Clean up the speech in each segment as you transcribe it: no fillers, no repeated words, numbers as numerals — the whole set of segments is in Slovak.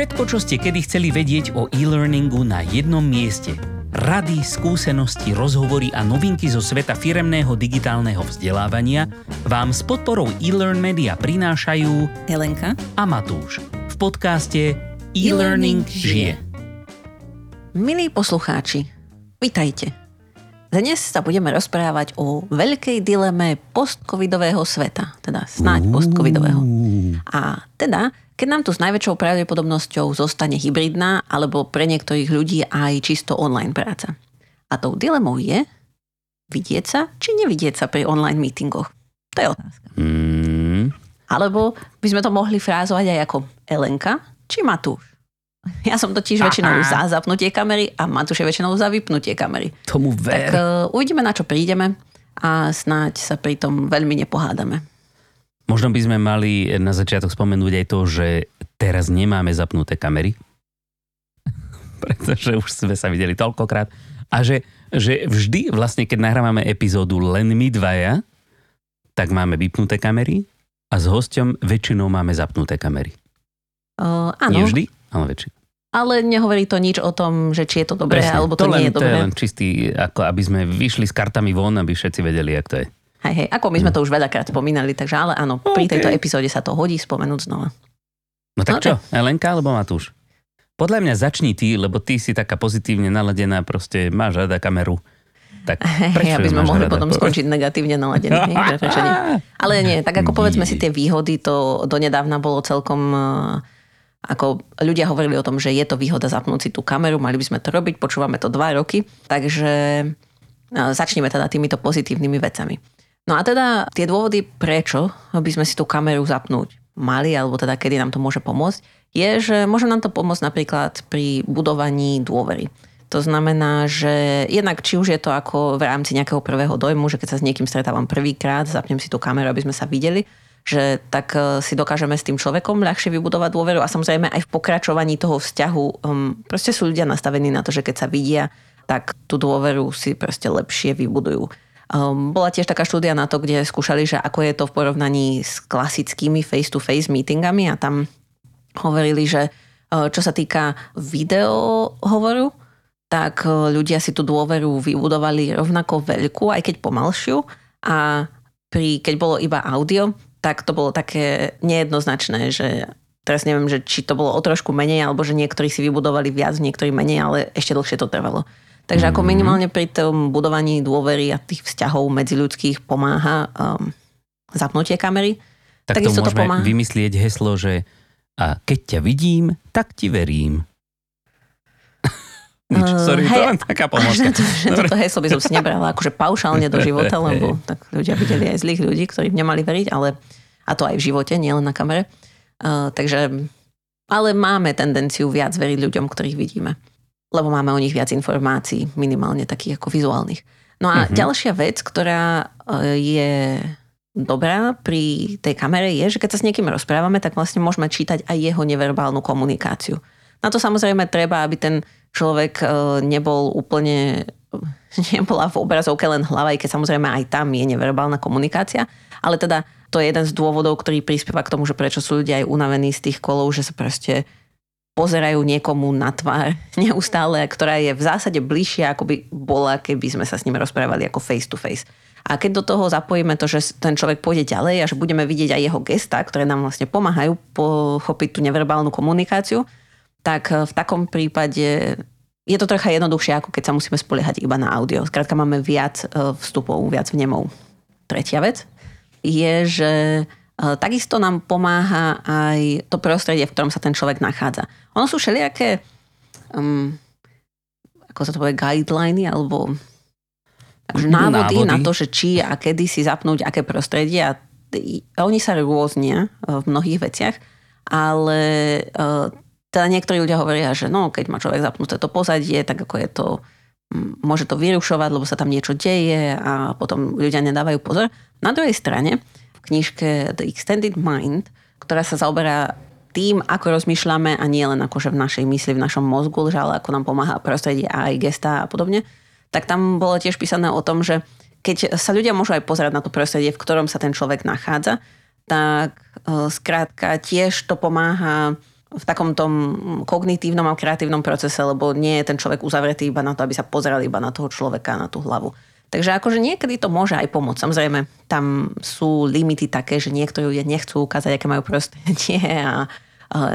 Všetko, čo ste kedy chceli vedieť o e-learningu na jednom mieste. Rady, skúsenosti, rozhovory a novinky zo sveta firemného digitálneho vzdelávania vám s podporou e-learn media prinášajú Helenka a Matúš v podcaste E-learning žije. Milí poslucháči, vitajte. Dnes sa budeme rozprávať o veľkej dileme post-covidového sveta, teda snáď post-covidového. A teda, keď nám tu s najväčšou pravdepodobnosťou zostane hybridná alebo pre niektorých ľudí aj čisto online práca. A tou dilemou je vidieť sa či nevidieť sa pri online meetingoch. To je otázka. Alebo by sme to mohli frázovať aj ako Elenka či Matúš. Ja som totiž väčšinou za zapnutie kamery a Matúš je väčšinou za vypnutie kamery. Tomu ver. Tak uvidíme, na čo prídeme a snáď sa pri tom veľmi nepohádame. Možno by sme mali na začiatok spomenúť aj to, že teraz nemáme zapnuté kamery, pretože už sme sa videli toľkokrát a že vždy vlastne, keď nahrávame epizódu len my dvaja, tak máme vypnuté kamery a s hosťom väčšinou máme zapnuté kamery. Áno. Nie vždy? Ale väčšie. Ale nehovorí to nič o tom, že či je to dobré, presne, alebo to nie je dobré. To je len čistý, ako aby sme vyšli s kartami von, aby všetci vedeli, jak to je. Hej, ako my sme to už veľakrát spomínali, takže ale áno, pri tejto epizóde sa to hodí spomenúť znova. No tak čo, Elenka alebo Matúš? Podľa mňa začni ty, lebo ty si taká pozitívne naladená, proste máš rada kameru. Tak prečo aby sme mohli potom skončiť negatívne naladený. Ale nie, tak ako povedzme si tie výhody, to donedávna bolo celkom... Ako ľudia hovorili o tom, že je to výhoda zapnúť si tú kameru, mali by sme to robiť, počúvame to 2 roky, takže začneme teda týmito pozitívnymi vecami. No a teda tie dôvody, prečo by sme si tú kameru zapnúť mali, alebo teda kedy nám to môže pomôcť, je, že môže nám to pomôcť napríklad pri budovaní dôvery. To znamená, že jednak či už je to ako v rámci nejakého prvého dojmu, že keď sa s niekým stretávam prvýkrát, zapnem si tú kameru, aby sme sa videli, že tak si dokážeme s tým človekom ľahšie vybudovať dôveru a samozrejme aj v pokračovaní toho vzťahu proste sú ľudia nastavení na to, že keď sa vidia, tak tú dôveru si proste lepšie vybudujú. Bola tiež taká štúdia na to, kde skúšali, že ako je to v porovnaní s klasickými face-to-face meetingami a tam hovorili, že čo sa týka videohovoru, tak ľudia si tú dôveru vybudovali rovnako veľkú, aj keď pomalšiu a keď bolo iba audio, tak to bolo také nejednoznačné, že teraz neviem, že či to bolo o trošku menej, alebo že niektorí si vybudovali viac, niektorí menej, ale ešte dlhšie to trvalo. Takže ako minimálne pri tom budovaní dôvery a tých vzťahov medziľudských pomáha zapnutie kamery. Tak to môžeme vymyslieť heslo, že a keď ťa vidím, tak ti verím. Sorry, to len taká pomôcka. Toto heslo by som si nebrala akože paušálne do života, lebo tak ľudia videli aj zlých ľudí, ktorí nemali veriť, ale a to aj v živote, nielen na kamere. Takže, ale máme tendenciu viac veriť ľuďom, ktorých vidíme. Lebo máme o nich viac informácií, minimálne takých ako vizuálnych. No a ďalšia vec, ktorá je dobrá pri tej kamere je, že keď sa s niekým rozprávame, tak vlastne môžeme čítať aj jeho neverbálnu komunikáciu. Na to samozrejme treba, aby ten človek nebol úplne, nebola v obrazovke len hlava, aj keď samozrejme aj tam je neverbálna komunikácia, ale teda to je jeden z dôvodov, ktorý prispieva k tomu, že prečo sú ľudia aj unavení z tých kolov, že sa proste pozerajú niekomu na tvár neustále, ktorá je v zásade bližšia, ako by bola, keby sme sa s ním rozprávali ako face to face. A keď do toho zapojíme to, že ten človek pôjde ďalej a že budeme vidieť aj jeho gestá, ktoré nám vlastne pomáhajú pochopiť tú neverbálnu komunikáciu, tak v takom prípade je to trocha jednoduchšie, ako keď sa musíme spoliehať iba na audio. Skrátka máme viac vstupov, viac vnemov. Tretia vec je, že takisto nám pomáha aj to prostredie, v ktorom sa ten človek nachádza. Ono sú všelijaké ako sa to povie, guideliny, alebo návody na to, že či a kedy si zapnúť, aké prostredie. A oni sa rôznia v mnohých veciach, ale teda niektorí ľudia hovoria, že no, keď má človek zapnuté to pozadie, tak ako je to, môže to vyrušovať, lebo sa tam niečo deje a potom ľudia nedávajú pozor. Na druhej strane, v knižke The Extended Mind, ktorá sa zaoberá tým, ako rozmýšľame a nie len akože v našej mysli, v našom mozgu, ale ako nám pomáha prostredie a aj gestá a podobne, tak tam bolo tiež písané o tom, že keď sa ľudia môžu aj pozerať na to prostredie, v ktorom sa ten človek nachádza, tak skrátka tiež to pomáha v takom tom kognitívnom a kreatívnom procese, lebo nie je ten človek uzavretý iba na to, aby sa pozerali iba na toho človeka, na tú hlavu. Takže akože niekedy to môže aj pomôcť. Samozrejme, tam sú limity také, že niektorí ľudia nechcú ukázať, aké majú prostredie a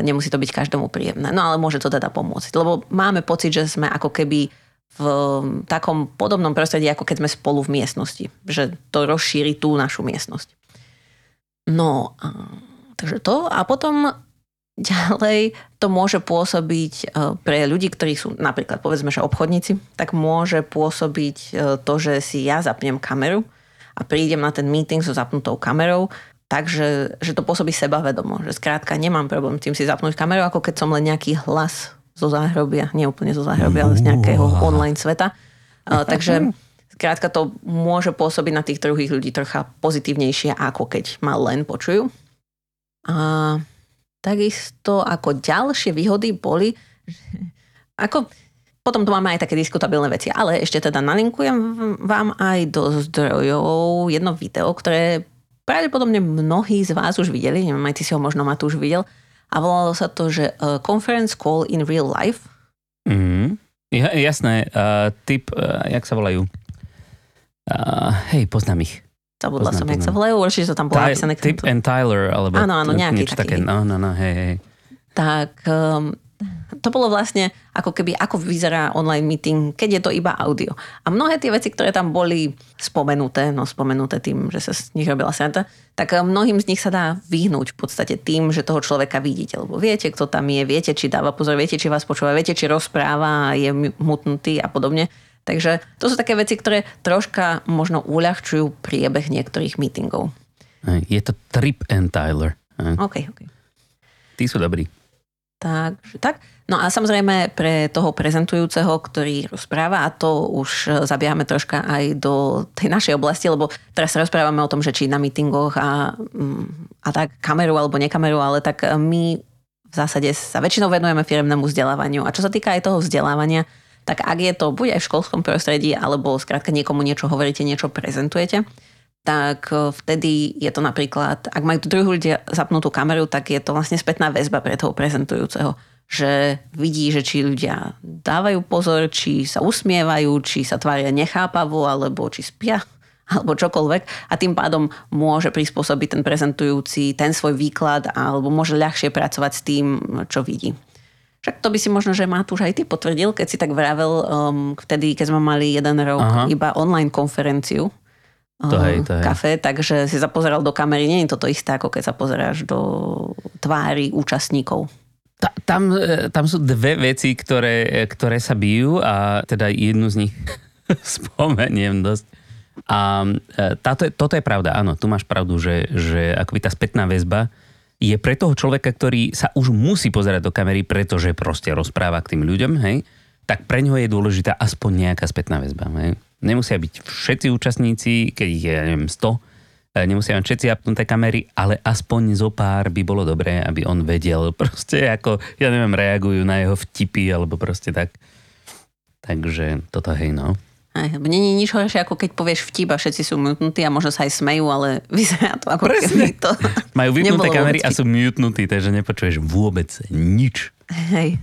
nemusí to byť každému príjemné. No ale môže to teda pomôcť, lebo máme pocit, že sme ako keby v takom podobnom prostredí, ako keď sme spolu v miestnosti. Že to rozšíri tú našu miestnosť. No, takže to. A potom ďalej to môže pôsobiť pre ľudí, ktorí sú napríklad, povedzme, že obchodníci, tak môže pôsobiť to, že si ja zapnem kameru a prídem na ten meeting so zapnutou kamerou, takže že to pôsobí sebavedomo, že skrátka nemám problém tým si zapnúť kameru, ako keď som len nejaký hlas zo záhrobia, nie úplne zo záhrobia, ale z nejakého online sveta. Takže skrátka to môže pôsobiť na tých druhých ľudí trocha pozitívnejšie, ako keď ma len počujú. A takisto ako ďalšie výhody boli, ako potom tu máme aj také diskutabilné veci, ale ešte teda nalinkujem vám aj do zdrojov jedno video, ktoré pravdepodobne mnohí z vás už videli, neviem, aj ty si ho možno Matú už videl, a volalo sa to, že Conference Call in Real Life. Jasné, typ, jak sa volajú? Hej, poznám ich. Zabudla som, jak sa volajú, určite to tam bolo napísané. Trip and Tyler, alebo áno, nejaký taký. Áno, hej. Tak to bolo vlastne ako keby, ako vyzerá online meeting, keď je to iba audio. A mnohé tie veci, ktoré tam boli spomenuté tým, že sa z nich robila sranda, tak mnohým z nich sa dá vyhnúť v podstate tým, že toho človeka vidíte. Lebo viete, kto tam je, viete, či dáva pozor, viete, či vás počúva, viete, či rozpráva, je mutnutý a podobne. Takže to sú také veci, ktoré troška možno uľahčujú priebeh niektorých meetingov. Je to Trip and Tyler. OK. Tí sú dobrí. Takže tak. No a samozrejme pre toho prezentujúceho, ktorý rozpráva, a to už zabiehame troška aj do tej našej oblasti, lebo teraz sa rozprávame o tom, že či na meetingoch a tak kameru alebo nekameru, ale tak my v zásade sa väčšinou venujeme firemnému vzdelávaniu. A čo sa týka aj toho vzdelávania, tak ak je to buď aj v školskom prostredí, alebo skrátka niekomu niečo hovoríte, niečo prezentujete, tak vtedy je to napríklad, ak majú tu druhú ľudia zapnutú kameru, tak je to vlastne spätná väzba pre toho prezentujúceho, že vidí, že či ľudia dávajú pozor, či sa usmievajú, či sa tvária nechápavo, alebo či spia, alebo čokoľvek. A tým pádom môže prispôsobiť ten prezentujúci ten svoj výklad, alebo môže ľahšie pracovať s tým, čo vidí. Však to by si možno, že Matúš aj ty potvrdil, keď si tak vravel vtedy, keď sme mali 1 rok iba online konferenciu v kafe, takže si zapozeral do kamery. Nie je to isté, ako keď sa pozeráš do tvári účastníkov. Tam sú dve veci, ktoré sa bijú, a teda jednu z nich spomeniem dosť. A toto je pravda, áno, tu máš pravdu, že akoby tá spätná väzba je pre toho človeka, ktorý sa už musí pozerať do kamery, pretože proste rozpráva k tým ľuďom, hej, tak pre ňoho je dôležitá aspoň nejaká spätná väzba. Hej. Nemusia byť všetci účastníci, keď ich je, 100, nemusia mať všetci apnuté kamery, ale aspoň zo pár by bolo dobré, aby on vedel proste, ako, reagujú na jeho vtipy, alebo proste tak. Takže toto hej, no. Není nič horšie, ako keď povieš vtip a všetci sú mutnutí a možno sa aj smejú, ale vyzerá to ako keby to majú vypnuté kamery a sú mutnutí, takže nepočuješ vôbec nič. Hej.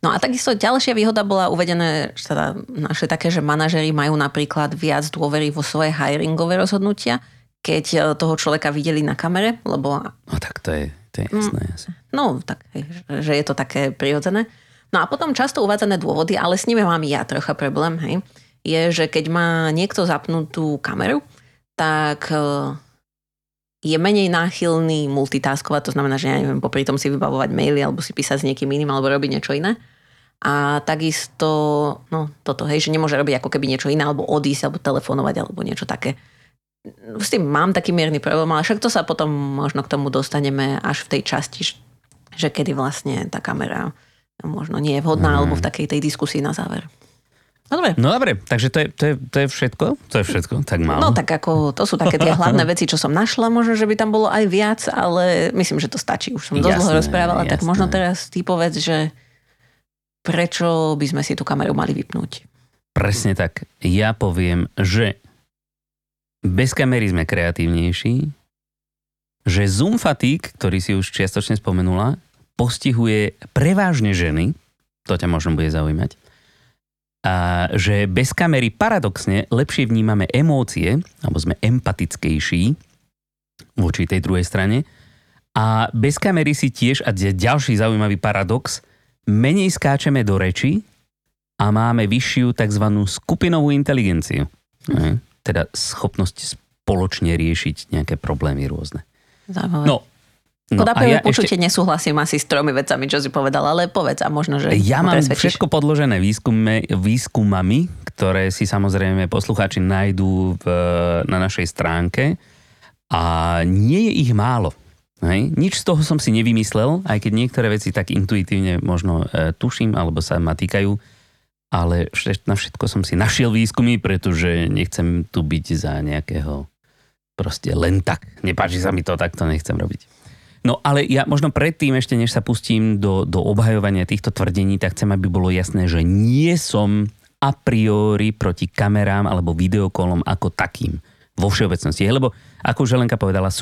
No a takisto ďalšia výhoda bola uvedené, že teda naše také, že manažeri majú napríklad viac dôvery vo svoje hiringové rozhodnutia, keď toho človeka videli na kamere, lebo... No tak to je jasné. No tak, že je to také prirodzené. No a potom často uvádzané dôvody, ale s nimi mám ja trocha problém, hej, je, že keď má niekto zapnutú kameru, tak je menej náchylný multitaskovať, to znamená, že ja neviem, popri tom si vybavovať maily, alebo si písať s niekým iným, alebo robiť niečo iné. A takisto, no toto, hej, že nemôže robiť ako keby niečo iné, alebo odísť, alebo telefonovať, alebo niečo také. S tým mám taký mierny problém, ale však to sa potom možno k tomu dostaneme až v tej časti, že kedy vlastne tá kamera možno nie je vhodná, alebo v takej tej diskusii na záver. No dobre. Takže to je všetko? To je všetko? Tak málo. No tak ako, to sú také tie hlavné veci, čo som našla, možno, že by tam bolo aj viac, ale myslím, že to stačí. Už som dosť dlho rozprávala, tak možno teraz ty povedz, že prečo by sme si tú kameru mali vypnúť? Presne tak. Ja poviem, že bez kamery sme kreatívnejší, že Zoom fatigue, ktorý si už čiastočne spomenula, postihuje prevažne ženy, to ťa možno bude zaujímať, a že bez kamery paradoxne lepšie vnímame emócie, alebo sme empatickejší voči tej druhej strane, a bez kamery si tiež, a ďalší zaujímavý paradox, menej skáčeme do reči a máme vyššiu tzv. Skupinovú inteligenciu. Teda schopnosť spoločne riešiť nejaké problémy rôzne. Zaujímavé. Ja počutie nesúhlasím asi s 3 vecami, čo si povedal, ale povedz a možno, že... Ja mám všetko podložené výskumami, ktoré si samozrejme poslucháči nájdú na našej stránke a nie je ich málo. Hej? Nič z toho som si nevymyslel, aj keď niektoré veci tak intuitívne možno tuším alebo sa ma týkajú, ale na všetko som si našiel výskumy, pretože nechcem tu byť za nejakého proste len tak. Nepáči sa mi to, tak to nechcem robiť. No ale ja možno predtým ešte, než sa pustím do obhajovania týchto tvrdení, tak chcem, aby bolo jasné, že nie som a priori proti kamerám alebo videokolom ako takým vo všeobecnosti. Lebo, ako už Helenka povedala,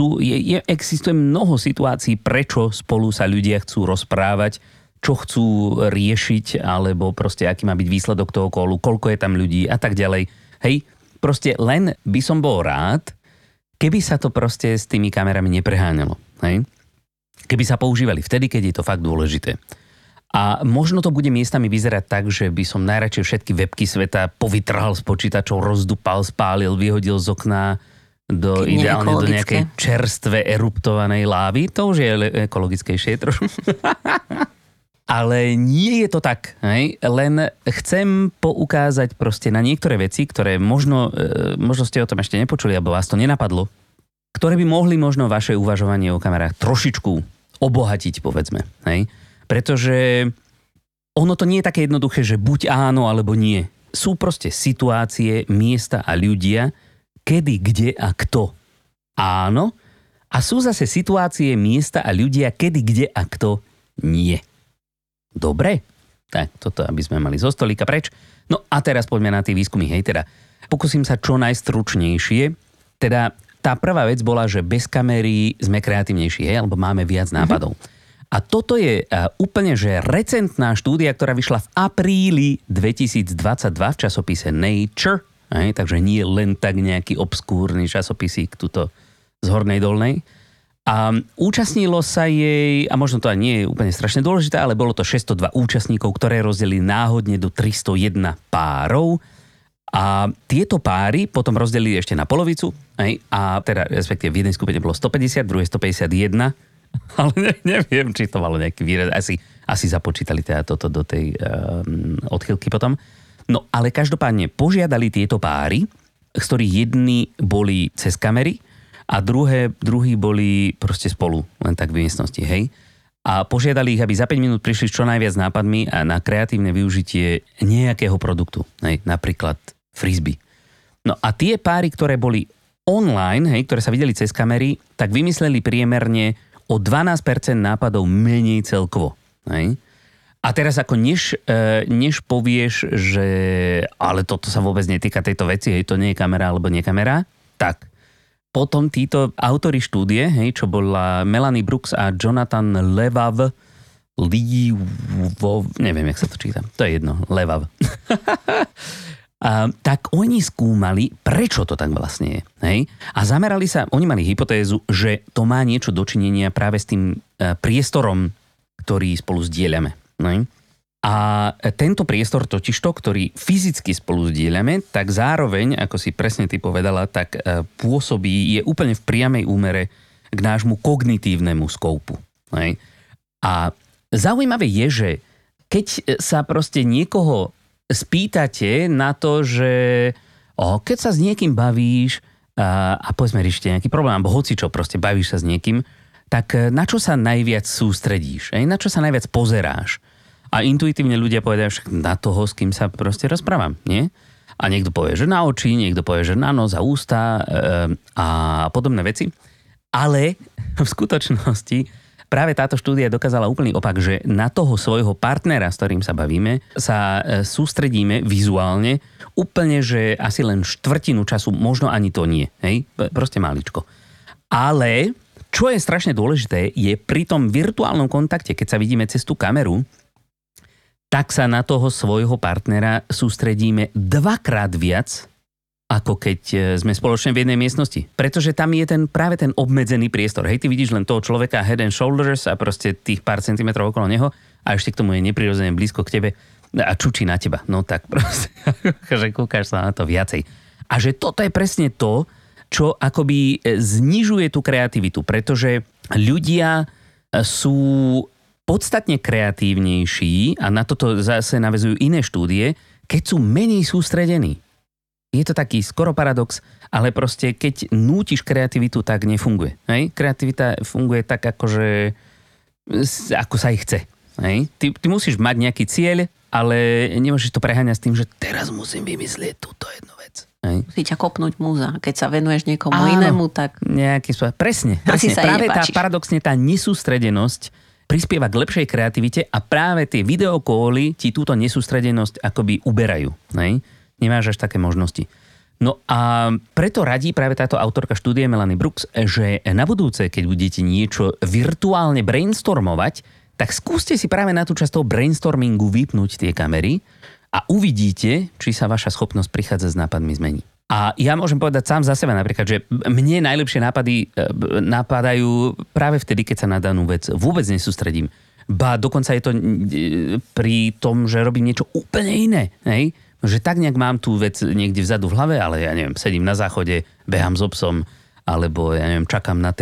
existuje mnoho situácií, prečo spolu sa ľudia chcú rozprávať, čo chcú riešiť, alebo proste aký má byť výsledok toho kolu, koľko je tam ľudí a tak ďalej. Hej, proste len by som bol rád, keby sa to proste s tými kamerami nepreháňalo. Hej? Keby sa používali vtedy, keď je to fakt dôležité. A možno to bude miestami vyzerať tak, že by som najradšej všetky webky sveta povytrhal z počítačov, rozdupal, spálil, vyhodil z okna ideálne do nejakej čerstve eruptovanej lávy. To už je ekologickejšie trošku. Ale nie je to tak. Hej? Len chcem poukázať proste na niektoré veci, ktoré možno ste o tom ešte nepočuli, alebo vás to nenapadlo, ktoré by mohli možno vaše uvažovanie o kamerách trošičku obohatiť, povedzme. Hej? Pretože ono to nie je také jednoduché, že buď áno, alebo nie. Sú proste situácie, miesta a ľudia, kedy, kde a kto áno, a sú zase situácie, miesta a ľudia, kedy, kde a kto nie. Dobre, tak toto, aby sme mali zo stolíka preč. No a teraz poďme na tie výskumy, hej, teda pokúsim sa čo najstručnejšie, teda tá prvá vec bola, že bez kamery sme kreatívnejší, hej, alebo máme viac nápadov. A toto je úplne, že recentná štúdia, ktorá vyšla v apríli 2022 v časopise Nature, hej, takže nie len tak nejaký obskúrny časopisík tuto z hornej dolnej. A účastnilo sa jej, a možno to aj nie je úplne strašne dôležité, ale bolo to 602 účastníkov, ktoré rozdelili náhodne do 301 párov. A tieto páry potom rozdelili ešte na polovicu, hej, a teda respektíve v jednej skupine bolo 150, druhej 151, ale neviem, či to malo nejaký výraz, asi započítali teda toto do tej odchylky potom. No ale každopádne požiadali tieto páry, z ktorých jedni boli cez kamery a druhí boli proste spolu, len tak v miestnosti, hej. A požiadali ich, aby za 5 minút prišli s čo najviac nápadmi a na kreatívne využitie nejakého produktu, hej, napríklad frisbee. No a tie páry, ktoré boli online, hej, ktoré sa videli cez kamery, tak vymysleli priemerne o 12% nápadov menej celkovo. Hej. A teraz ako než povieš, že ale toto sa vôbec netýka tejto veci, hej, to nie je kamera alebo nie kamera, tak potom títo autori štúdie, hej, čo bola Melanie Brooks a Jonathan Levav, neviem, jak sa to číta, to je jedno, Levav. Tak oni skúmali, prečo to tak vlastne je. Hej? A zamerali sa, oni mali hypotézu, že to má niečo dočinenia práve s tým priestorom, ktorý spolu zdieľame. Hej? A tento priestor totižto, ktorý fyzicky spolu zdieľame, tak zároveň, ako si presne ty povedala, tak pôsobí, je úplne v priamej úmere k nášmu kognitívnemu skoupu. Hej? A zaujímavé je, že keď sa proste niekoho spýtate na to, že keď sa s niekým bavíš a povedzme riešite nejaký problém, alebo hocičo, proste bavíš sa s niekým, tak na čo sa najviac sústredíš? Na čo sa najviac pozeráš? A intuitívne ľudia povedia však na toho, s kým sa proste rozprávam, nie? A niekto povie, že na oči, niekto povie, že na nos a ústa a podobné veci. Ale v skutočnosti práve táto štúdia dokázala úplný opak, že na toho svojho partnera, s ktorým sa bavíme, sa sústredíme vizuálne úplne, že asi len 1/4 času, možno ani to nie. Hej? Proste maličko. Ale Čo je strašne dôležité, je pri tom virtuálnom kontakte, keď sa vidíme cez tú kameru, tak sa na toho svojho partnera sústredíme dvakrát viac, ako keď sme spoločne v jednej miestnosti. Pretože tam je ten, práve ten obmedzený priestor. Hej, ty vidíš len toho človeka head and shoulders a proste tých pár centimetrov okolo neho a ešte k tomu je neprirodzene blízko k tebe a čučí na teba. No tak proste, že kúkaš sa na to viacej. A že toto je presne to, čo akoby znižuje tú kreativitu, pretože ľudia sú podstatne kreatívnejší a na toto zase navezujú iné štúdie, keď sú menej sústredení. Je to taký skoro paradox, ale proste keď nútiš kreativitu, tak nefunguje. Hej? Kreativita funguje tak, akože, ako sa ich chce. Hej? Ty musíš mať nejaký cieľ, ale nemôžeš to preháňať s tým, že teraz musím vymyslieť túto jednu vec. Hej. Musí ťa kopnúť múza. Keď sa venuješ niekomu inému, tak... Nejaký spôsob. Presne. Práve tá paradoxne tá nesústredenosť prispieva k lepšej kreativite a práve tie videokóly ti túto nesústredenosť akoby uberajú. Hej. Nemáš až také možnosti. No a preto radí práve táto autorka štúdie Melanie Brooks, že na budúce, keď budete niečo virtuálne brainstormovať, tak skúste si práve na tú časť toho brainstormingu vypnúť tie kamery a uvidíte, či sa vaša schopnosť prichádzať s nápadmi zmení. A ja môžem povedať sám za seba napríklad, že mne najlepšie nápady napadajú práve vtedy, keď sa na danú vec vôbec nesústredím. Ba dokonca je to pri tom, že robím niečo úplne iné, hej? Že tak nejak mám tú vec niekde vzadu v hlave, ale ja neviem, sedím na záchode, behám so psom, alebo ja neviem, čakám na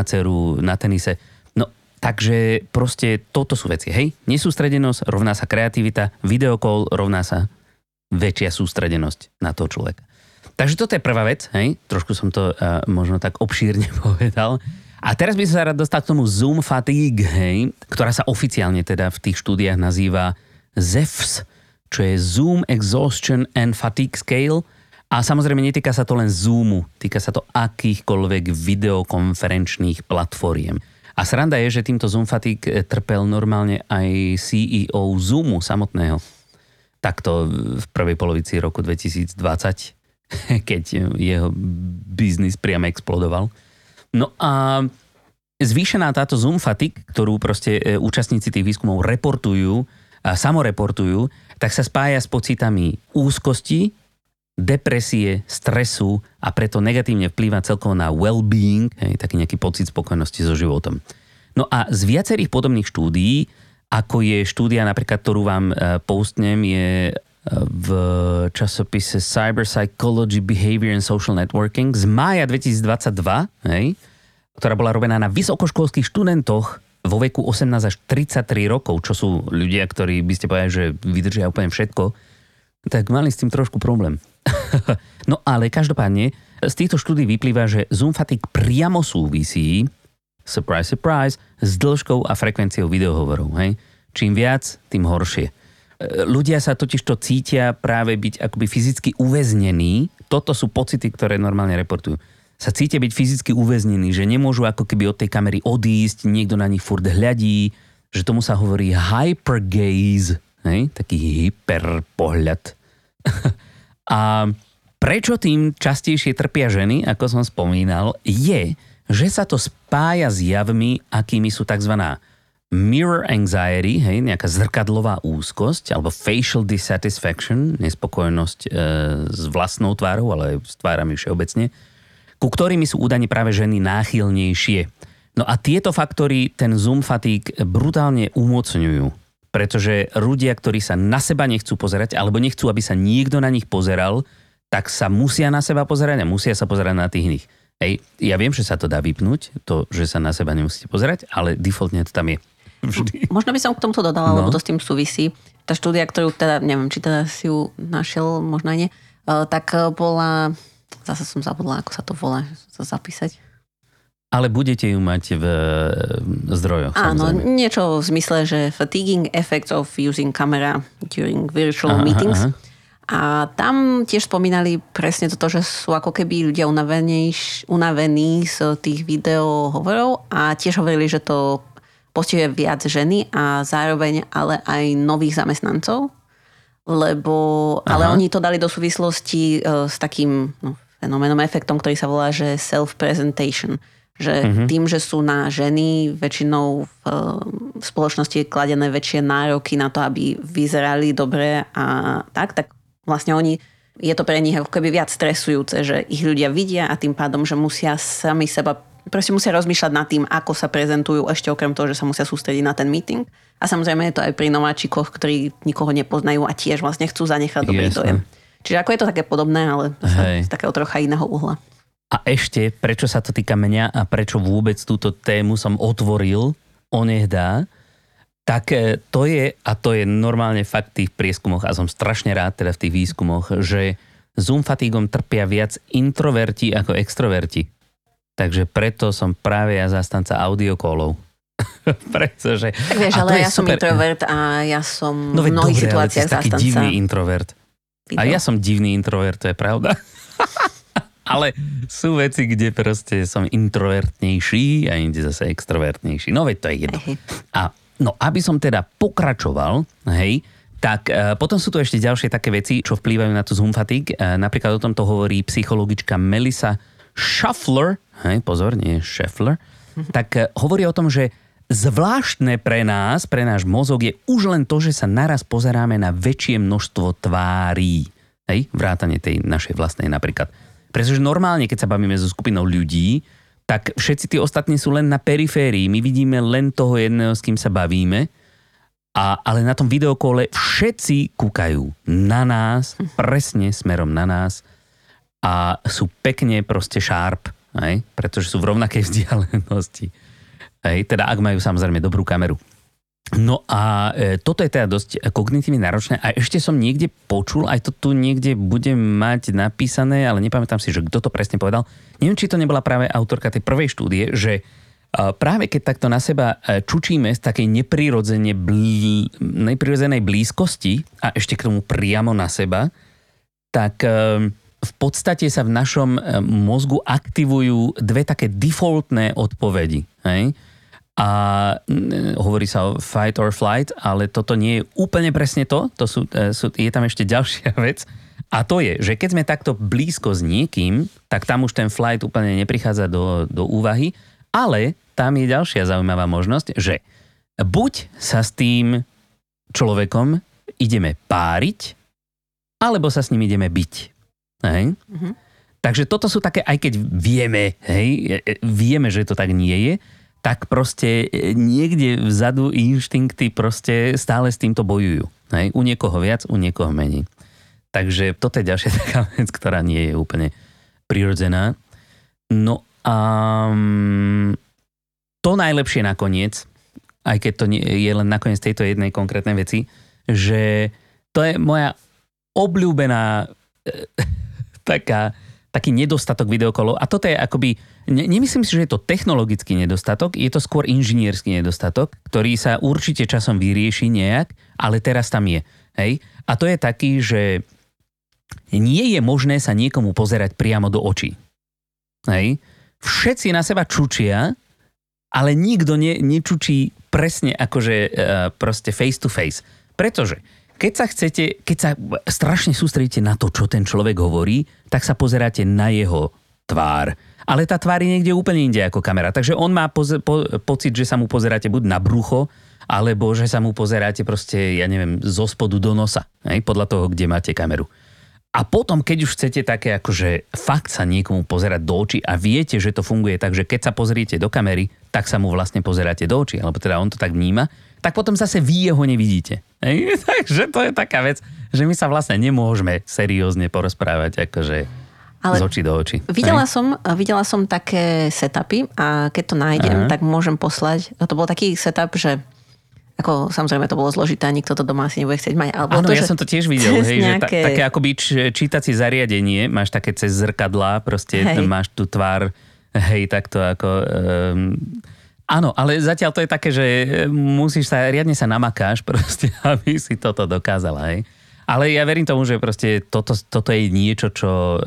dceru na tenise. No, takže proste toto sú veci, hej? Nesústredenosť rovná sa kreativita, videokol rovná sa väčšia sústredenosť na toho človeka. Takže toto je prvá vec, hej? Trošku som to možno tak obšírne povedal. A teraz by som sa rád dostal k tomu Zoom fatigue, hej? Ktorá sa oficiálne teda v tých štúdiách nazýva ZEVS, čo je Zoom Exhaustion and Fatigue Scale. A samozrejme netýka sa to len Zoomu, týka sa to akýchkoľvek videokonferenčných platformiem. A sranda je, že týmto Zoom fatigue trpel normálne aj CEO Zoomu samotného. Takto v prvej polovici roku 2020, keď jeho biznis priam explodoval. No a zvýšená táto Zoom fatigue, ktorú proste účastníci tých výskumov reportujú, a samoreportujú, tak sa spája s pocitami úzkosti, depresie, stresu a preto negatívne vplýva celkovo na well-being, taký nejaký pocit spokojnosti so životom. No a z viacerých podobných štúdií, ako je štúdia napríklad, ktorú vám postnem, je v časopise Cyber Psychology, Behavior and Social Networking z mája 2022, ktorá bola robená na vysokoškolských študentoch vo veku 18 až 33 rokov, čo sú ľudia, ktorí by ste povedali, že vydržia úplne všetko, tak mali s tým trošku problém. No ale každopádne, z týchto štúdií vyplýva, že Zoom fatigue priamo súvisí, surprise, surprise, s dĺžkou a frekvenciou videohovorov. Hej? Čím viac, tým horšie. Ľudia sa totižto cítia práve byť akoby fyzicky uväznení. Toto sú pocity, ktoré normálne reportujú. Sa cítia byť fyzicky uväznení, že nemôžu ako keby od tej kamery odísť, niekto na nich furt hľadí, že tomu sa hovorí hypergaze, hej? Taký hyperpohľad. A prečo tým častejšie trpia ženy, ako som spomínal, je, že sa to spája s javmi, akými sú tzv. Mirror anxiety, hej? Nejaká zrkadlová úzkosť, alebo facial dissatisfaction, nespokojnosť s vlastnou tvárou, ale s tvárami všeobecne, ku ktorými sú údajne práve ženy náchylnejšie. No a tieto faktory ten Zoom fatigue brutálne umocňujú, pretože ľudia, ktorí sa na seba nechcú pozerať, alebo nechcú, aby sa niekto na nich pozeral, tak sa musia na seba pozerať a musia sa pozerať na tých iných. Hej, ja viem, že sa to dá vypnúť, to, že sa na seba nemusíte pozerať, ale defaultne to tam je. Vždy. Možno by som k tomuto dodala, lebo to s tým súvisí. Tá štúdia, ktorú teda, neviem, či teda si ju našiel, možno nie, tak bola... Zase som zabudla, ako sa to volá, sa zapísať. Ale budete ju mať v zdrojoch. Áno, samozrejme. Niečo v zmysle, že fatiguing effects of using camera during virtual meetings. Aha. A tam tiež spomínali presne toto, že sú ako keby ľudia unavení z tých videohovorov a tiež hovorili, že to postihuje viac ženy a zároveň ale aj nových zamestnancov. Ale oni to dali do súvislosti s takým fenoménom, efektom, ktorý sa volá, že self-presentation. Že tým, že sú na ženy väčšinou v spoločnosti kladené väčšie nároky na to, aby vyzerali dobre a tak vlastne oni, je to pre nich ako keby viac stresujúce, že ich ľudia vidia a tým pádom, že musia sami seba, proste musia rozmýšľať nad tým, ako sa prezentujú, ešte okrem toho, že sa musia sústrediť na ten meeting. A samozrejme je to aj pri nováčikoch, ktorí nikoho nepoznajú a tiež vlastne chcú zanechať dobrý dojem. Čiže ako je to také podobné, ale z takého trocha iného uhla. A ešte, prečo sa to týka mňa a prečo vôbec túto tému som otvoril onehdá, tak to je, a to je normálne fakt v tých prieskumoch, a som strašne rád teda v tých výskumoch, že Zoom fatígom trpia viac introverti ako extroverti. Takže preto som práve ja zastanca audiokólov. Pretože... Tak vieš, ale ja som introvert a ja som v mnohých situáciách zastanca. No veď dobre, ale ty si taký divný introvert. A ja som divný introvert, to je pravda. Ale sú veci, kde proste som introvertnejší a inde zase extrovertnejší. No veď to je jedno. A no, aby som teda pokračoval, hej, tak potom sú tu ešte ďalšie také veci, čo vplývajú na tú Zoom fatigue. Napríklad o tom to hovorí psychologička Melissa Shuffler, hej, pozor, nie Shuffler, tak hovorí o tom, že zvláštne pre nás, pre náš mozog je už len to, že sa naraz pozeráme na väčšie množstvo tvárí. Hej, vrátane tej našej vlastnej napríklad. Pretože normálne, keď sa bavíme so skupinou ľudí, tak všetci tí ostatní sú len na periférii. My vidíme len toho jedného, s kým sa bavíme. Ale na tom videokole všetci kúkajú na nás, presne smerom na nás a sú pekne proste šarp, hej? Pretože sú v rovnakej vzdialenosti. Hej? Teda ak majú samozrejme dobrú kameru. No a toto je teda dosť kognitívne náročné a ešte som niekde počul, aj to tu niekde budem mať napísané, ale nepamätám si, že kto to presne povedal. Neviem, či to nebola práve autorka tej prvej štúdie, že práve keď takto na seba čučíme z takej neprirodzenej blízkosti a ešte k tomu priamo na seba, tak v podstate sa v našom mozgu aktivujú dve také defaultné odpovedi, hej? A hovorí sa o fight or flight, ale toto nie je úplne presne to. Je tam ešte ďalšia vec. A to je, že keď sme takto blízko s niekým, tak tam už ten flight úplne neprichádza do úvahy. Ale tam je ďalšia zaujímavá možnosť, že buď sa s tým človekom ideme páriť, alebo sa s ním ideme byť. Hej? Mhm. Takže toto sú také, aj keď vieme, hej, vieme, že to tak nie je, tak proste niekde vzadu inštinkty proste stále s týmto bojujú. Hej? U niekoho viac, u niekoho menej. Takže toto je ďalšia taká vec, ktorá nie je úplne prirodzená. No a to najlepšie nakoniec, aj keď to je len nakoniec tejto jednej konkrétnej veci, že to je moja obľúbená taký nedostatok videokolov. A toto je akoby, nemyslím si, že je to technologický nedostatok, je to skôr inžinierský nedostatok, ktorý sa určite časom vyrieši nejak, ale teraz tam je. Hej? A to je taký, že nie je možné sa niekomu pozerať priamo do očí. Hej? Všetci na seba čučia, ale nikto nečučí presne akože proste face to face. Pretože keď sa strašne sústredíte na to, čo ten človek hovorí, tak sa pozeráte na jeho tvár. Ale tá tvár je niekde úplne inde ako kamera. Takže on má pocit, že sa mu pozeráte buď na brucho, alebo že sa mu pozeráte proste, ja neviem, zo spodu do nosa. Hej? Podľa toho, kde máte kameru. A potom, keď už chcete také akože fakt sa niekomu pozerať do očí a viete, že to funguje tak, že keď sa pozriete do kamery, tak sa mu vlastne pozeráte do očí, alebo teda on to tak vníma, tak potom zase vy jeho nevidíte. Hej? Takže to je taká vec, že my sa vlastne nemôžeme seriózne porozprávať akože z očí do očí. Videla som také setupy a keď to nájdem, tak môžem poslať. To bol taký setup, že ako samozrejme to bolo zložité, nikto to doma asi nebude chcieť mať. Áno, ja som to tiež videl, hej, nejaké... že také akoby čítacie zariadenie, máš také cez zrkadlá, proste máš tú tvár, hej, takto ako... Áno, ale zatiaľ to je také, že riadne sa namakáš proste, aby si toto dokázala, hej. Ale ja verím tomu, že proste toto je niečo, čo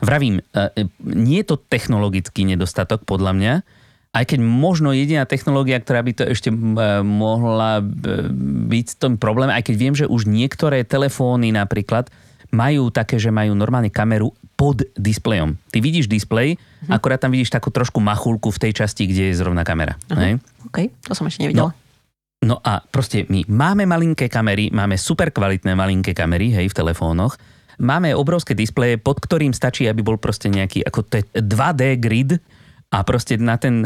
vravím, nie je to technologický nedostatok, podľa mňa, aj keď možno jediná technológia, ktorá by to ešte mohla byť ten problém, aj keď viem, že už niektoré telefóny napríklad majú také, že majú normálne kameru pod displejom. Ty vidíš displej, akorát tam vidíš takú trošku machulku v tej časti, kde je zrovna kamera. OK, to som ešte nevidela. No a proste my máme malinké kamery, máme super kvalitné malinké kamery, hej, v telefónoch. Máme obrovské displeje, pod ktorým stačí, aby bol proste nejaký, ako to je 2D grid a proste na ten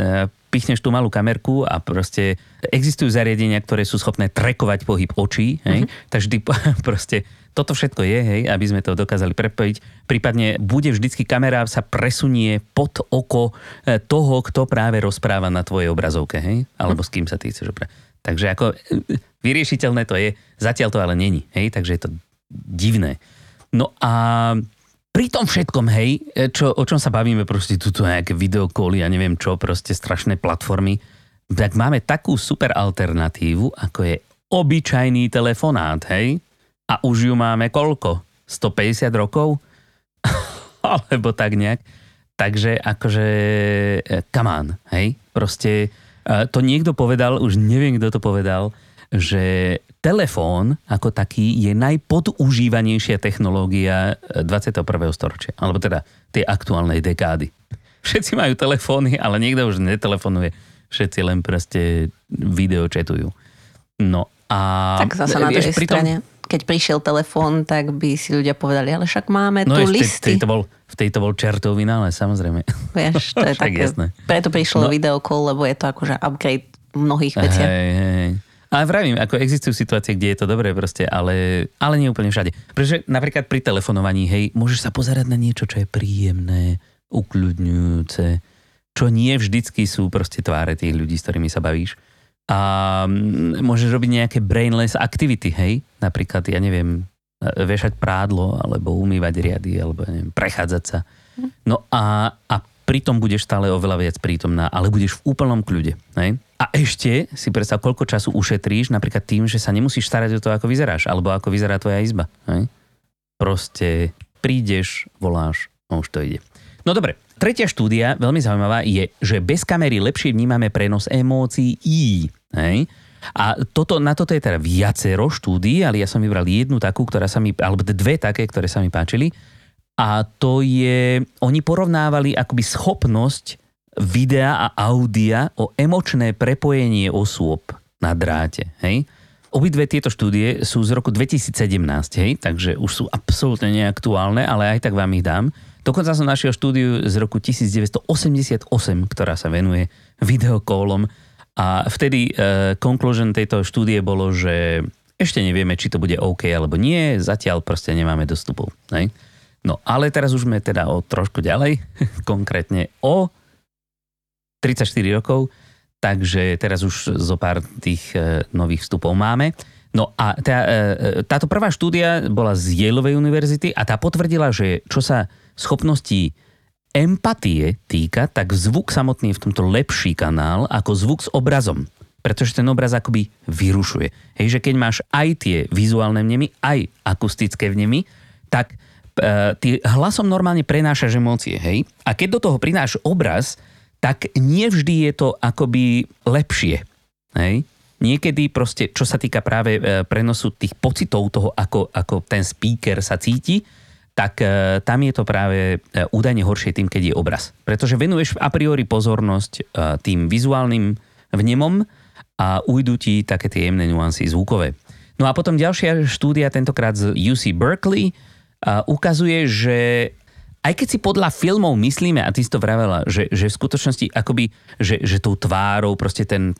pichneš tú malú kamerku a proste existujú zariadenia, ktoré sú schopné trackovať pohyb očí, hej. Takže proste toto všetko je, hej, aby sme to dokázali prepojiť. Prípadne bude vždycky kamera sa presunie pod oko toho, kto práve rozpráva na tvojej obrazovke, hej, alebo s kým sa ty chceš oprávať. Takže ako vyriešiteľné to je, zatiaľ to ale není, hej, takže je to divné. No a pri tom všetkom, hej, o čom sa bavíme, proste tuto nejaké videokóly, ja neviem čo, proste strašné platformy, tak máme takú super alternatívu, ako je obyčajný telefonát, hej, a už ju máme koľko? 150 rokov? Alebo tak nejak. Takže akože, come on, hej, proste... To niekto povedal, už neviem, kto to povedal, že telefón ako taký je najpodužívanejšia technológia 21. storočia. Alebo teda tej aktuálnej dekády. Všetci majú telefóny, ale niekto už netelefonuje. Všetci len proste videočetujú. No a... Tak zase na tej strane, keď prišiel telefón, tak by si ľudia povedali, ale však máme tu listy. V tejto bol čertov vynález, samozrejme. Vieš, to je také. Jasné. Preto prišlo videokol, lebo je to akože upgrade mnohých vecí. Hej. Ale vravím, ako existujú situácie, kde je to dobré proste, ale nie úplne všade. Pretože napríklad pri telefonovaní, hej, môžeš sa pozerať na niečo, čo je príjemné, ukľudňujúce, čo nie vždycky sú proste tváre tých ľudí, s ktorými sa bavíš. A môžeš robiť nejaké brainless activity, hej? Napríklad, ja neviem, vešať prádlo, alebo umývať riady, alebo ja neviem, prechádzať sa. No a pritom budeš stále oveľa viac prítomná, ale budeš v úplnom kľude. Hej? A ešte si predstav, koľko času ušetríš, napríklad tým, že sa nemusíš starať o to, ako vyzeráš, alebo ako vyzerá tvoja izba. Hej? Proste prídeš, voláš, a už to ide. No dobre, tretia štúdia, veľmi zaujímavá, je, že bez kamery lepšie vnímame prenos emócií. Hej? A na toto je teda viacero štúdií, ale ja som vybral jednu takú, alebo dve také, ktoré sa mi páčili. A to je, oni porovnávali akoby schopnosť videa a audia o emočné prepojenie osôb na dráte. Hej? Obidve tieto štúdie sú z roku 2017, hej? Takže už sú absolútne neaktuálne, ale aj tak vám ich dám. Dokonca som našiel štúdiu z roku 1988, ktorá sa venuje videokólom. A vtedy conclusion tejto štúdie bolo, že ešte nevieme, či to bude OK alebo nie, zatiaľ proste nemáme dostupov. Ne? No ale teraz už sme teda o trošku ďalej, konkrétne o 34 rokov, takže teraz už zo pár tých nových vstupov máme. No a táto prvá štúdia bola z Yaleovej univerzity a tá potvrdila, že čo sa schopností empatie týka, tak zvuk samotný je v tomto lepší kanál ako zvuk s obrazom, pretože ten obraz akoby vyrušuje. Hej, že keď máš aj tie vizuálne vnemy, aj akustické vnemy, tak ty hlasom normálne prenášaš emócie, hej? A keď do toho prináš obraz, tak nevždy je to akoby lepšie, hej? Niekedy proste, čo sa týka práve prenosu tých pocitov toho, ako ten speaker sa cíti, tak tam je to práve údajne horšie tým, keď je obraz. Pretože venuješ a priori pozornosť tým vizuálnym vnemom a ujdú ti také tie jemné nuancy zvukové. No a potom ďalšia štúdia, tentokrát z UC Berkeley, ukazuje, že aj keď si podľa filmov myslíme, a ty si to vravela, že v skutočnosti akoby, že tou tvárou, proste ten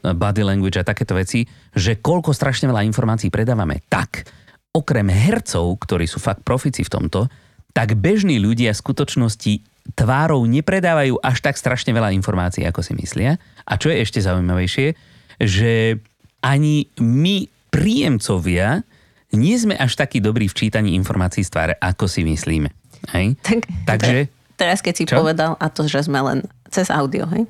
body language a takéto veci, že koľko strašne veľa informácií predávame, tak... Okrem hercov, ktorí sú fakt profici v tomto, tak bežní ľudia v skutočnosti tvárou nepredávajú až tak strašne veľa informácií, ako si myslia. A čo je ešte zaujímavejšie, že ani my, príjemcovia, nie sme až takí dobrí v čítaní informácií z tváre, ako si myslíme. Hej? Takže... Teraz, keď si povedal, a to, že sme len cez audio, hej?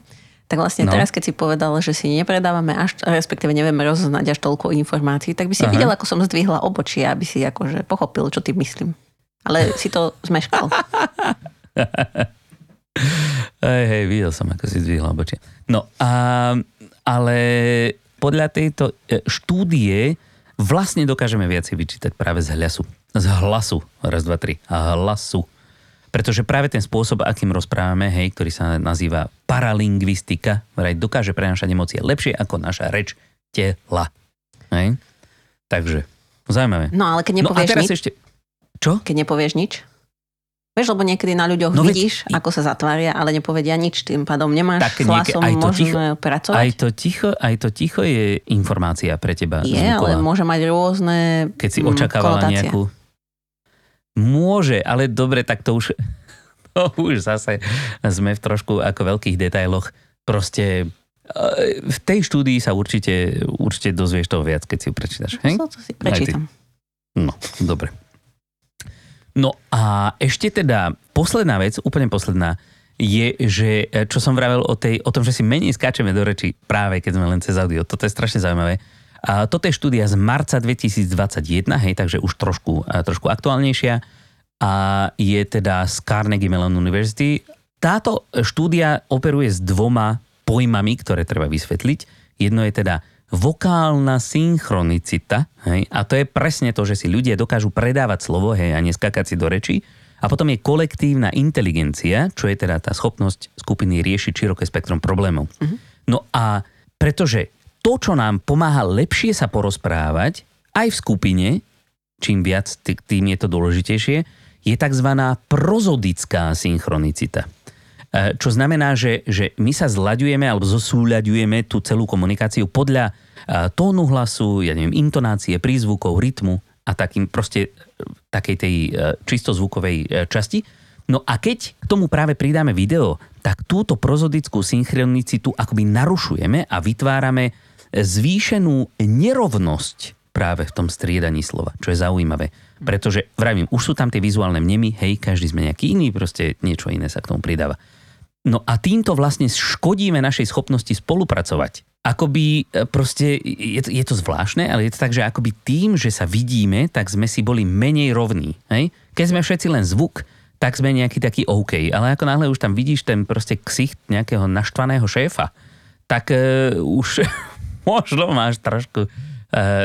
Tak vlastne teraz, keď si povedal, že si nepredávame až, respektíve nevieme rozoznať až toľko informácií, tak by si videl, ako som zdvihla obočie, aby si akože pochopil, čo ty myslím. Ale si to zmeškal. Hej, videl som, ako si zdvihla obočie. No, ale podľa tejto štúdie vlastne dokážeme viacej vyčítať práve z hlasu. Raz, dva, tri. Hlasu. Pretože práve ten spôsob, akým rozprávame, hej, ktorý sa nazýva paralingvistika, vraj dokáže prenášať emócie lepšie ako naša reč tela. Hej? Takže, zaujímavé. No ale keď nepovieš nič... Ešte... Čo? Keď nepovieš nič? Vieš, lebo niekedy na ľuďoch vidíš, ako sa zatvária, ale nepovedia nič, tým pádom nemáš hlasom možno pracovať. Aj to ticho je informácia pre teba. Je, zvuková. Ale môže mať rôzne keď si očakávala kolotácia. Nejakú... Môže, ale dobre, tak to už zase sme v trošku ako veľkých detailoch. Proste v tej štúdii sa určite dozvieš toho viac, keď si ju prečítaš. To si prečítam. No, dobre. No a ešte teda posledná vec, úplne posledná, je, že čo som vravel o tom, že si menej skáčeme do reči práve keď sme len cez audio. Toto je strašne zaujímavé. A toto je štúdia z marca 2021, hej, takže už trošku aktuálnejšia a je teda z Carnegie Mellon University. Táto štúdia operuje s dvoma pojmami, ktoré treba vysvetliť. Jedno je teda vokálna synchronicita, hej, a to je presne to, že si ľudia dokážu predávať slovo, hej, a neskákať si do reči. A potom je kolektívna inteligencia, čo je teda tá schopnosť skupiny riešiť široké spektrum problémov. Uh-huh. No a pretože to, čo nám pomáha lepšie sa porozprávať, aj v skupine, čím viac, tým je to dôležitejšie, je tzv. Prozodická synchronicita. Čo znamená, že my sa zlaďujeme alebo zosúľaďujeme tú celú komunikáciu podľa tónu hlasu, ja neviem, intonácie, prízvukov, rytmu a takej tej čisto zvukovej časti. No a keď k tomu práve pridáme video, tak túto prozodickú synchronicitu akoby narušujeme a vytvárame zvýšenú nerovnosť práve v tom striedaní slova, čo je zaujímavé. Pretože, vravím, už sú tam tie vizuálne mnemy, hej, každý sme nejaký iný, proste niečo iné sa k tomu pridáva. No a týmto vlastne škodíme našej schopnosti spolupracovať. Akoby proste, je to zvláštne, ale je to tak, že akoby tým, že sa vidíme, tak sme si boli menej rovní. Hej? Keď sme všetci len zvuk, tak sme nejaký taký OK. Ale ako náhle už tam vidíš ten proste ksicht nejakého naštvaného šéfa, tak už možno máš trošku...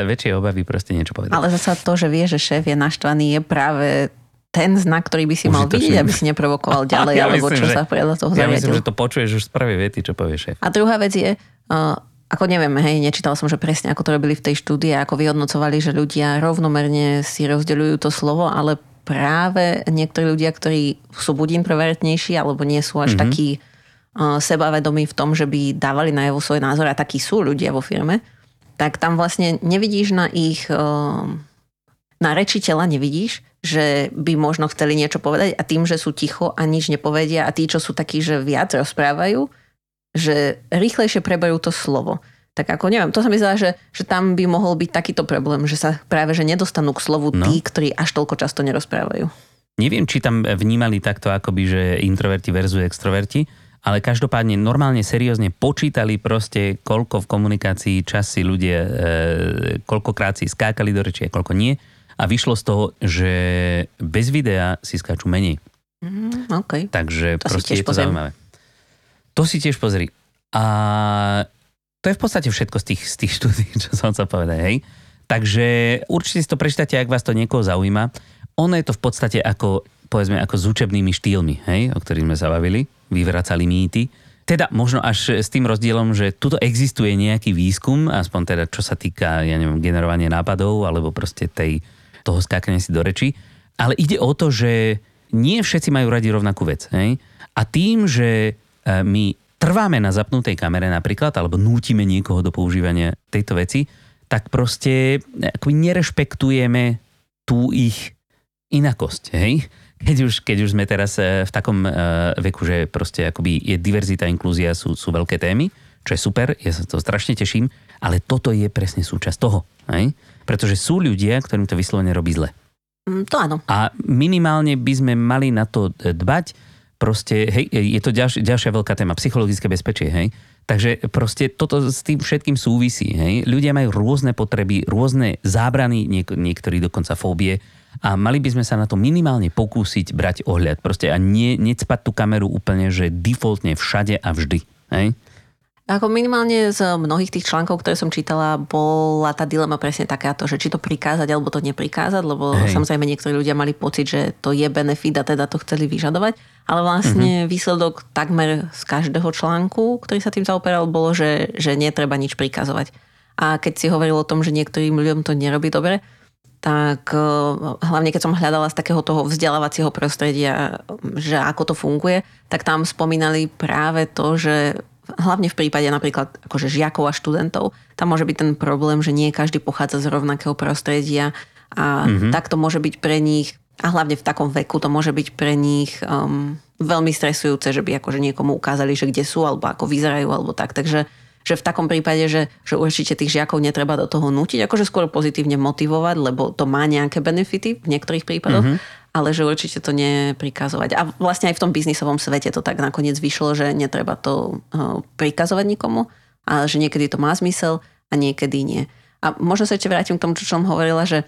väčšie obavy proste niečo povedať. Ale zasa to, že vie, že šéf je naštvaný, je práve ten znak, ktorý by si mal vidieť, aby si neprovokoval ďalej, ja alebo myslím, čo sa podľa toho zariadil. Ja myslím, že to počuješ už z prvej vety, čo povie šéf. A druhá vec je, ako neviem, hej, nečítal som, že presne ako to robili v tej štúdii, ako vyhodnocovali, že ľudia rovnomerne si rozdeľujú to slovo, ale práve niektorí ľudia, ktorí sú buď introvertnejší, alebo nie sú až takí sebavedomí v tom, že by dávali najavo svoj názor, a takí sú ľudia vo firme, tak tam vlastne nevidíš na ich... Na reči tela nevidíš, že by možno chceli niečo povedať a tým, že sú ticho a nič nepovedia a tí, čo sú takí, že viac rozprávajú, že rýchlejšie preberú to slovo. Tak ako neviem, to sa mi zdá, že tam by mohol byť takýto problém, že sa práve že nedostanú k slovu tí, ktorí až toľko často nerozprávajú. Neviem, či tam vnímali takto akoby, že introverti versus extroverti, ale každopádne normálne seriózne počítali proste, koľko v komunikácii časy ľudia, koľkokrát si skákali do reči a koľko nie. A vyšlo z toho, že bez videa si skáču menej. Okay. Takže to proste je to zaujímavé. To si tiež pozri. A to je v podstate všetko z tých štúdií, čo som chcel povedať. Hej? Takže určite si to prečítate, ak vás to niekoho zaujíma. Ono je to v podstate ako... povedzme ako s učebnými štýlmi, hej, o ktorých sme sa bavili, vyvracali mýty. Teda možno až s tým rozdielom, že tuto existuje nejaký výskum, aspoň teda čo sa týka, ja neviem, generovania nápadov, alebo proste toho skákania si do reči. Ale ide o to, že nie všetci majú radi rovnakú vec. Hej. A tým, že my trváme na zapnutej kamere napríklad, alebo nútime niekoho do používania tejto veci, tak proste akoby nerešpektujeme tú ich inakosť, hej. Keď už sme teraz v takom veku, že proste akoby je diverzita, inklúzia sú veľké témy, čo je super, ja sa to strašne teším, ale toto je presne súčasť toho. Hej? Pretože sú ľudia, ktorým to vyslovene robí zle. To áno. A minimálne by sme mali na to dbať, proste, hej, je to ďalšia veľká téma, psychologické bezpečie, hej. Takže proste toto s tým všetkým súvisí, hej. Ľudia majú rôzne potreby, rôzne zábrany, niektorí dokonca fóbie a mali by sme sa na to minimálne pokúsiť brať ohľad proste a necpať tú kameru úplne, že defaultne všade a vždy, hej. Ako minimálne z mnohých tých článkov, ktoré som čítala, bola tá dilema presne takáto, že či to prikázať alebo to neprikázať, lebo samozrejme niektorí ľudia mali pocit, že to je benefit a teda to chceli vyžadovať. Ale vlastne výsledok takmer z každého článku, ktorý sa tým zaoperal, bolo, že netreba nič prikazovať. A keď si hovoril o tom, že niektorým ľuďom to nerobí dobre, tak hlavne keď som hľadala z takého toho vzdelávacieho prostredia, že ako to funguje, tak tam spomínali práve to, že hlavne v prípade napríklad akože žiakov a študentov, tam môže byť ten problém, že nie každý pochádza z rovnakého prostredia a tak to môže byť pre nich, a hlavne v takom veku to môže byť pre nich veľmi stresujúce, že by akože niekomu ukázali, že kde sú, alebo ako vyzerajú, alebo tak. Takže že v takom prípade, že určite tých žiakov netreba do toho nútiť, akože skôr pozitívne motivovať, lebo to má nejaké benefity v niektorých prípadoch, ale že určite to neprikazovať. A vlastne aj v tom biznisovom svete to tak nakoniec vyšlo, že netreba to prikazovať nikomu, ale že niekedy to má zmysel a niekedy nie. A možno sa ešte vrátim k tomu, čo som hovorila, že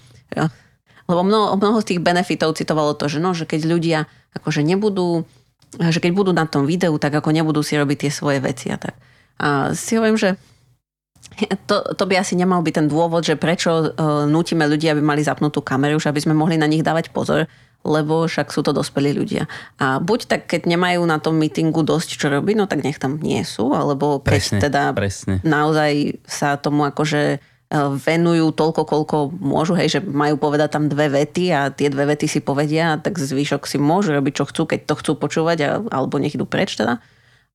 lebo mnoho z tých benefitov citovalo to, že, no, že keď ľudia akože nebudú, že keď budú na tom videu, tak ako nebudú si robiť tie svoje veci a tak. A si hovorím, že to by asi nemal byť ten dôvod, že prečo nútime ľudí, aby mali zapnutú kameru, už aby sme mohli na nich dávať pozor, lebo však sú to dospelí ľudia. A buď tak, keď nemajú na tom meetingu dosť čo robiť, no tak nech tam nie sú, alebo keď presne. Naozaj sa tomu akože venujú toľko, koľko môžu, hej, že majú povedať tam dve vety a tie dve vety si povedia, tak zvyšok si môžu robiť, čo chcú, keď to chcú počúvať, alebo nech idú preč teda.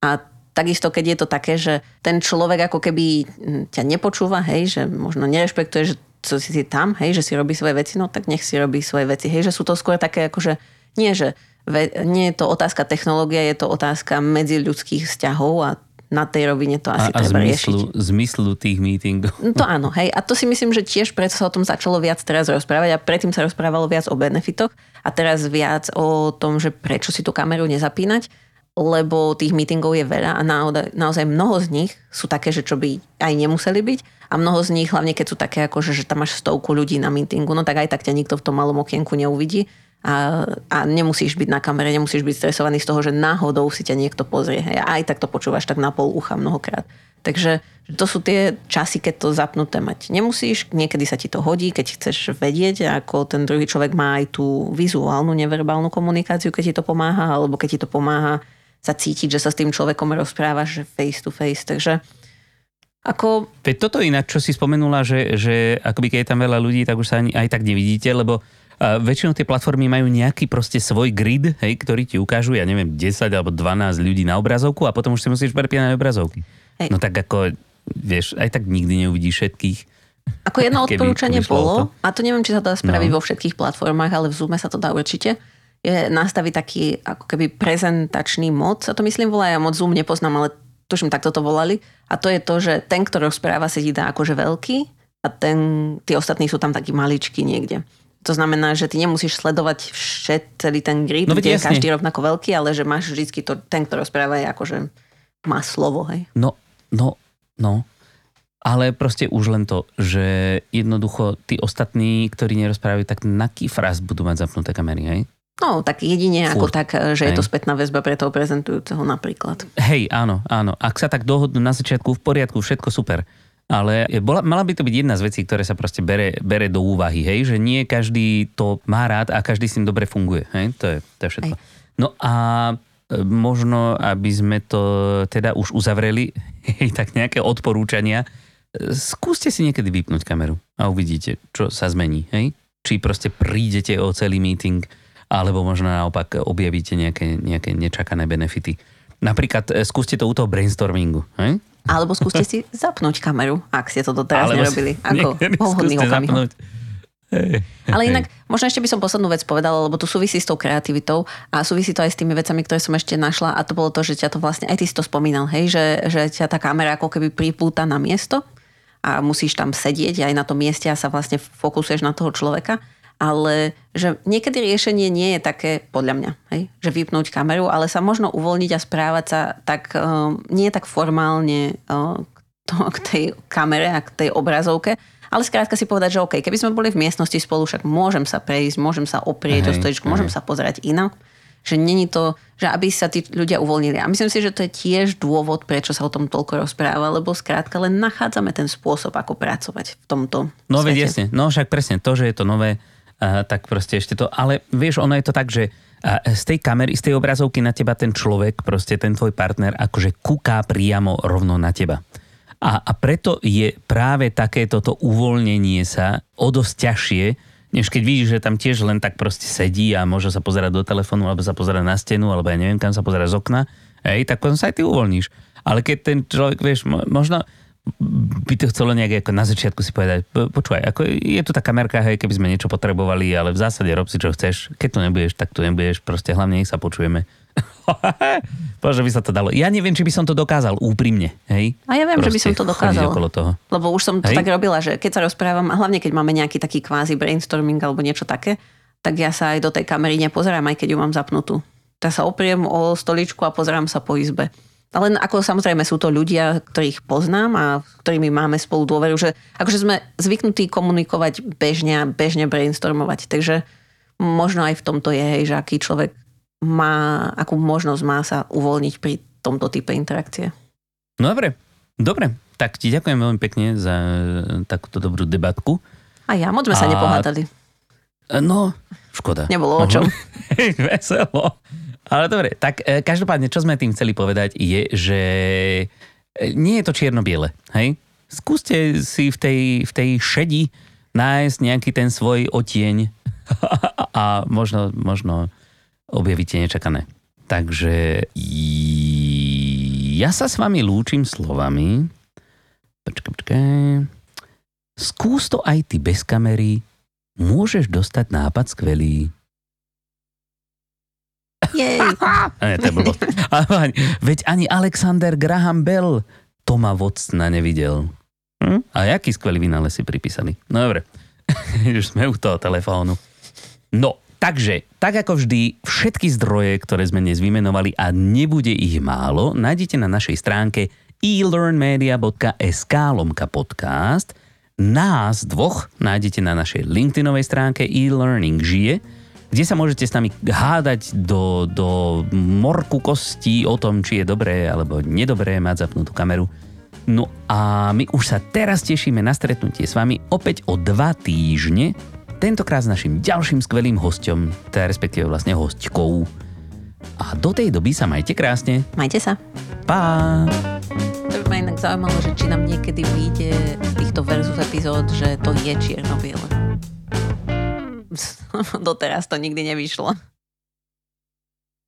A takisto, keď je to také, že ten človek ako keby ťa nepočúva, hej, že možno nerešpektuje, že co si tam, hej, že si robí svoje veci, no tak nech si robí svoje veci, hej, že sú to skôr také akože, nie je to otázka technológia, je to otázka medziľudských vzťahov a na tej rovine to asi treba riešiť. A zmyslu tých meetingov. No to áno, hej. A to si myslím, že tiež preto sa o tom začalo viac teraz rozprávať a predtým sa rozprávalo viac o benefitoch a teraz viac o tom, že prečo si tú kameru nezapínať, lebo tých meetingov je veľa a naozaj mnoho z nich sú také, že čo by aj nemuseli byť a mnoho z nich, hlavne keď sú také ako, že tam máš 100 ľudí na meetingu, no tak aj tak ťa nikto v tom malom okienku neuvidí a nemusíš byť na kamere, nemusíš byť stresovaný z toho, že náhodou si ťa niekto pozrie, hej, a aj tak to počúvaš tak na pol ucha mnohokrát. Takže to sú tie časy, keď to zapnuté mať nemusíš, niekedy sa ti to hodí, keď chceš vedieť, ako ten druhý človek má aj tú vizuálnu, neverbálnu komunikáciu, keď ti to pomáha, alebo keď ti to pomáha sa cítiť, že sa s tým človekom rozprávaš face to face, takže ako... Veď toto ináč, čo si spomenula, že akoby keď je tam veľa ľudí, tak už sa aj tak nevidíte, lebo väčšinou tie platformy majú nejaký proste svoj grid, hej, ktorý ti ukážu, ja neviem, 10 alebo 12 ľudí na obrazovku a potom už si musíš prepínať na obrazovky. Hej. No tak ako, vieš, aj tak nikdy neuvidíš všetkých. Ako jedno odporúčanie bolo, a to neviem, či sa to dá spraviť vo všetkých platformách, ale v Zoome sa to dá určite, je nastaviť taký ako keby prezentačný mod, sa to myslím volá, ja moc Zoom nepoznám, ale tuším, takto to volali. A to je to, že ten, ktorý rozpráva, sedí dá akože veľký a tí ostatní sú tam takí maličkí niekde. To znamená, že ty nemusíš sledovať celý ten grid, kde je každý rovnako veľký, ale že máš vždycky to, ten, ktorý rozpráva, je akože má slovo, hej. No. Ale proste už len to, že jednoducho tí ostatní, ktorí nerozprávajú, tak na aký fraz budú mať zapnuté kamery, hej? No, tak jedine furt. Ako tak, že je to spätná väzba pre toho prezentujúceho napríklad. Hej, áno. Ak sa tak dohodnú na začiatku, v poriadku, všetko super. Ale mala by to byť jedna z vecí, ktoré sa proste bere do úvahy, hej? Že nie každý to má rád a každý s ním dobre funguje. Hej? To je všetko. Hej. No a možno, aby sme to teda už uzavreli, hej, tak nejaké odporúčania. Skúste si niekedy vypnúť kameru a uvidíte, čo sa zmení. Hej? Či proste prídete o celý meeting, alebo možno naopak objavíte nejaké nečakané benefity. Napríklad skúste to u toho brainstormingu. Hej? Alebo skúste si zapnúť kameru, ak ste to doteraz nerobili. Ako pohodný okamih. Ale inak, možno ešte by som poslednú vec povedala, lebo to súvisí s tou kreativitou a súvisí to aj s tými vecami, ktoré som ešte našla a to bolo to, že ťa to vlastne, aj ty si to spomínal, hej, že ťa tá kamera ako keby pripúta na miesto a musíš tam sedieť aj na tom mieste a sa vlastne fokusuješ na toho človeka. Ale že niekedy riešenie nie je také, podľa mňa, hej? Že vypnúť kameru, ale sa možno uvoľniť a správať sa tak, nie tak formálne k tej kamere a k tej obrazovke, ale skrátka si povedať, že OK, keby sme boli v miestnosti spolu, však môžem sa prejsť, môžem sa oprieť o stoličku, môžem sa pozerať inak, Že není to, že aby sa tí ľudia uvoľnili. A myslím si, že to je tiež dôvod, prečo sa o tom toľko rozpráva, lebo skrátka len nachádzame ten spôsob, ako pracovať v tomto svete. No veď jasne, no však presne to, že je to nové, tak proste ešte to, ale vieš, ono je to tak, že z tej kamery, z tej obrazovky na teba ten človek, proste ten tvoj partner akože kúká priamo rovno na teba. A preto je práve takéto uvoľnenie sa o dosť ťažšie, než keď vidíš, že tam tiež len tak proste sedí a môže sa pozerať do telefónu, alebo sa pozerať na stenu, alebo ja neviem, kam sa pozerať z okna, tak potom sa aj ty uvoľníš. Ale keď ten človek, vieš, možno by to chcelo nejak ako na začiatku si povedať, počúvaj, ako je tu tá kamerka, hej, keby sme niečo potrebovali, ale v zásade rob si, čo chceš. Keď tu nebudeš, tak tu nebudeš, proste hlavne nech sa počujeme. Bože, by sa to dalo. Ja neviem, či by som to dokázal úprimne, hej? A ja viem, proste, že by som to dokázal. Lebo už som to tak robila, že keď sa rozprávam, a hlavne keď máme nejaký taký kvázi brainstorming alebo niečo také, tak ja sa aj do tej kamery nepozerám, aj keď ju mám zapnutú. Ja sa opriem o stoličku a pozerám sa po izbe. Ale ako samozrejme sú to ľudia, ktorých poznám a ktorými máme spolu dôveru, že akože sme zvyknutí komunikovať bežne a bežne brainstormovať. Takže možno aj v tomto je, hej, že aký človek má, akú možnosť má sa uvoľniť pri tomto type interakcie. No dobre, dobre. Tak ti ďakujem veľmi pekne za takúto dobrú debatku. A ja, moc sme sa nepohádali. No, škoda. Nebolo o čom. Veselo. Ale dobre, tak každopádne, čo sme tým chceli povedať je, že nie je to čierno-biele, hej? Skúste si v tej šedi nájsť nejaký ten svoj odtieň a možno objavíte nečakané. Takže ja sa s vami lúčim slovami. Počkaj. Skús to aj ty bez kamery. Môžeš dostať nápad skvelý. Jej. Veď ani Alexander Graham Bell Toma Watsona nevidel. Hm? A jaký skvelý vynález si pripísali. No dobre. Už sme u toho telefónu. No. Takže, tak ako vždy, všetky zdroje, ktoré sme dnes vymenovali a nebude ich málo, nájdete na našej stránke elearnmedia.sk/podcast. Nás dvoch nájdete na našej LinkedInovej stránke e-learning žije, kde sa môžete s nami hádať do morku kostí o tom, či je dobré alebo nedobré mať zapnutú kameru. No a my už sa teraz tešíme na stretnutie s vami opäť o 2 týždne, tentokrát s našim ďalším skvelým hosťom, teda respektíve vlastne hostkou. A do tej doby sa majte krásne. Majte sa. Pá. To by ma inak zaujímalo, že či nám niekedy vyjde z týchto versus epizód, že to je čierno-biele. Doteraz to nikdy nevyšlo.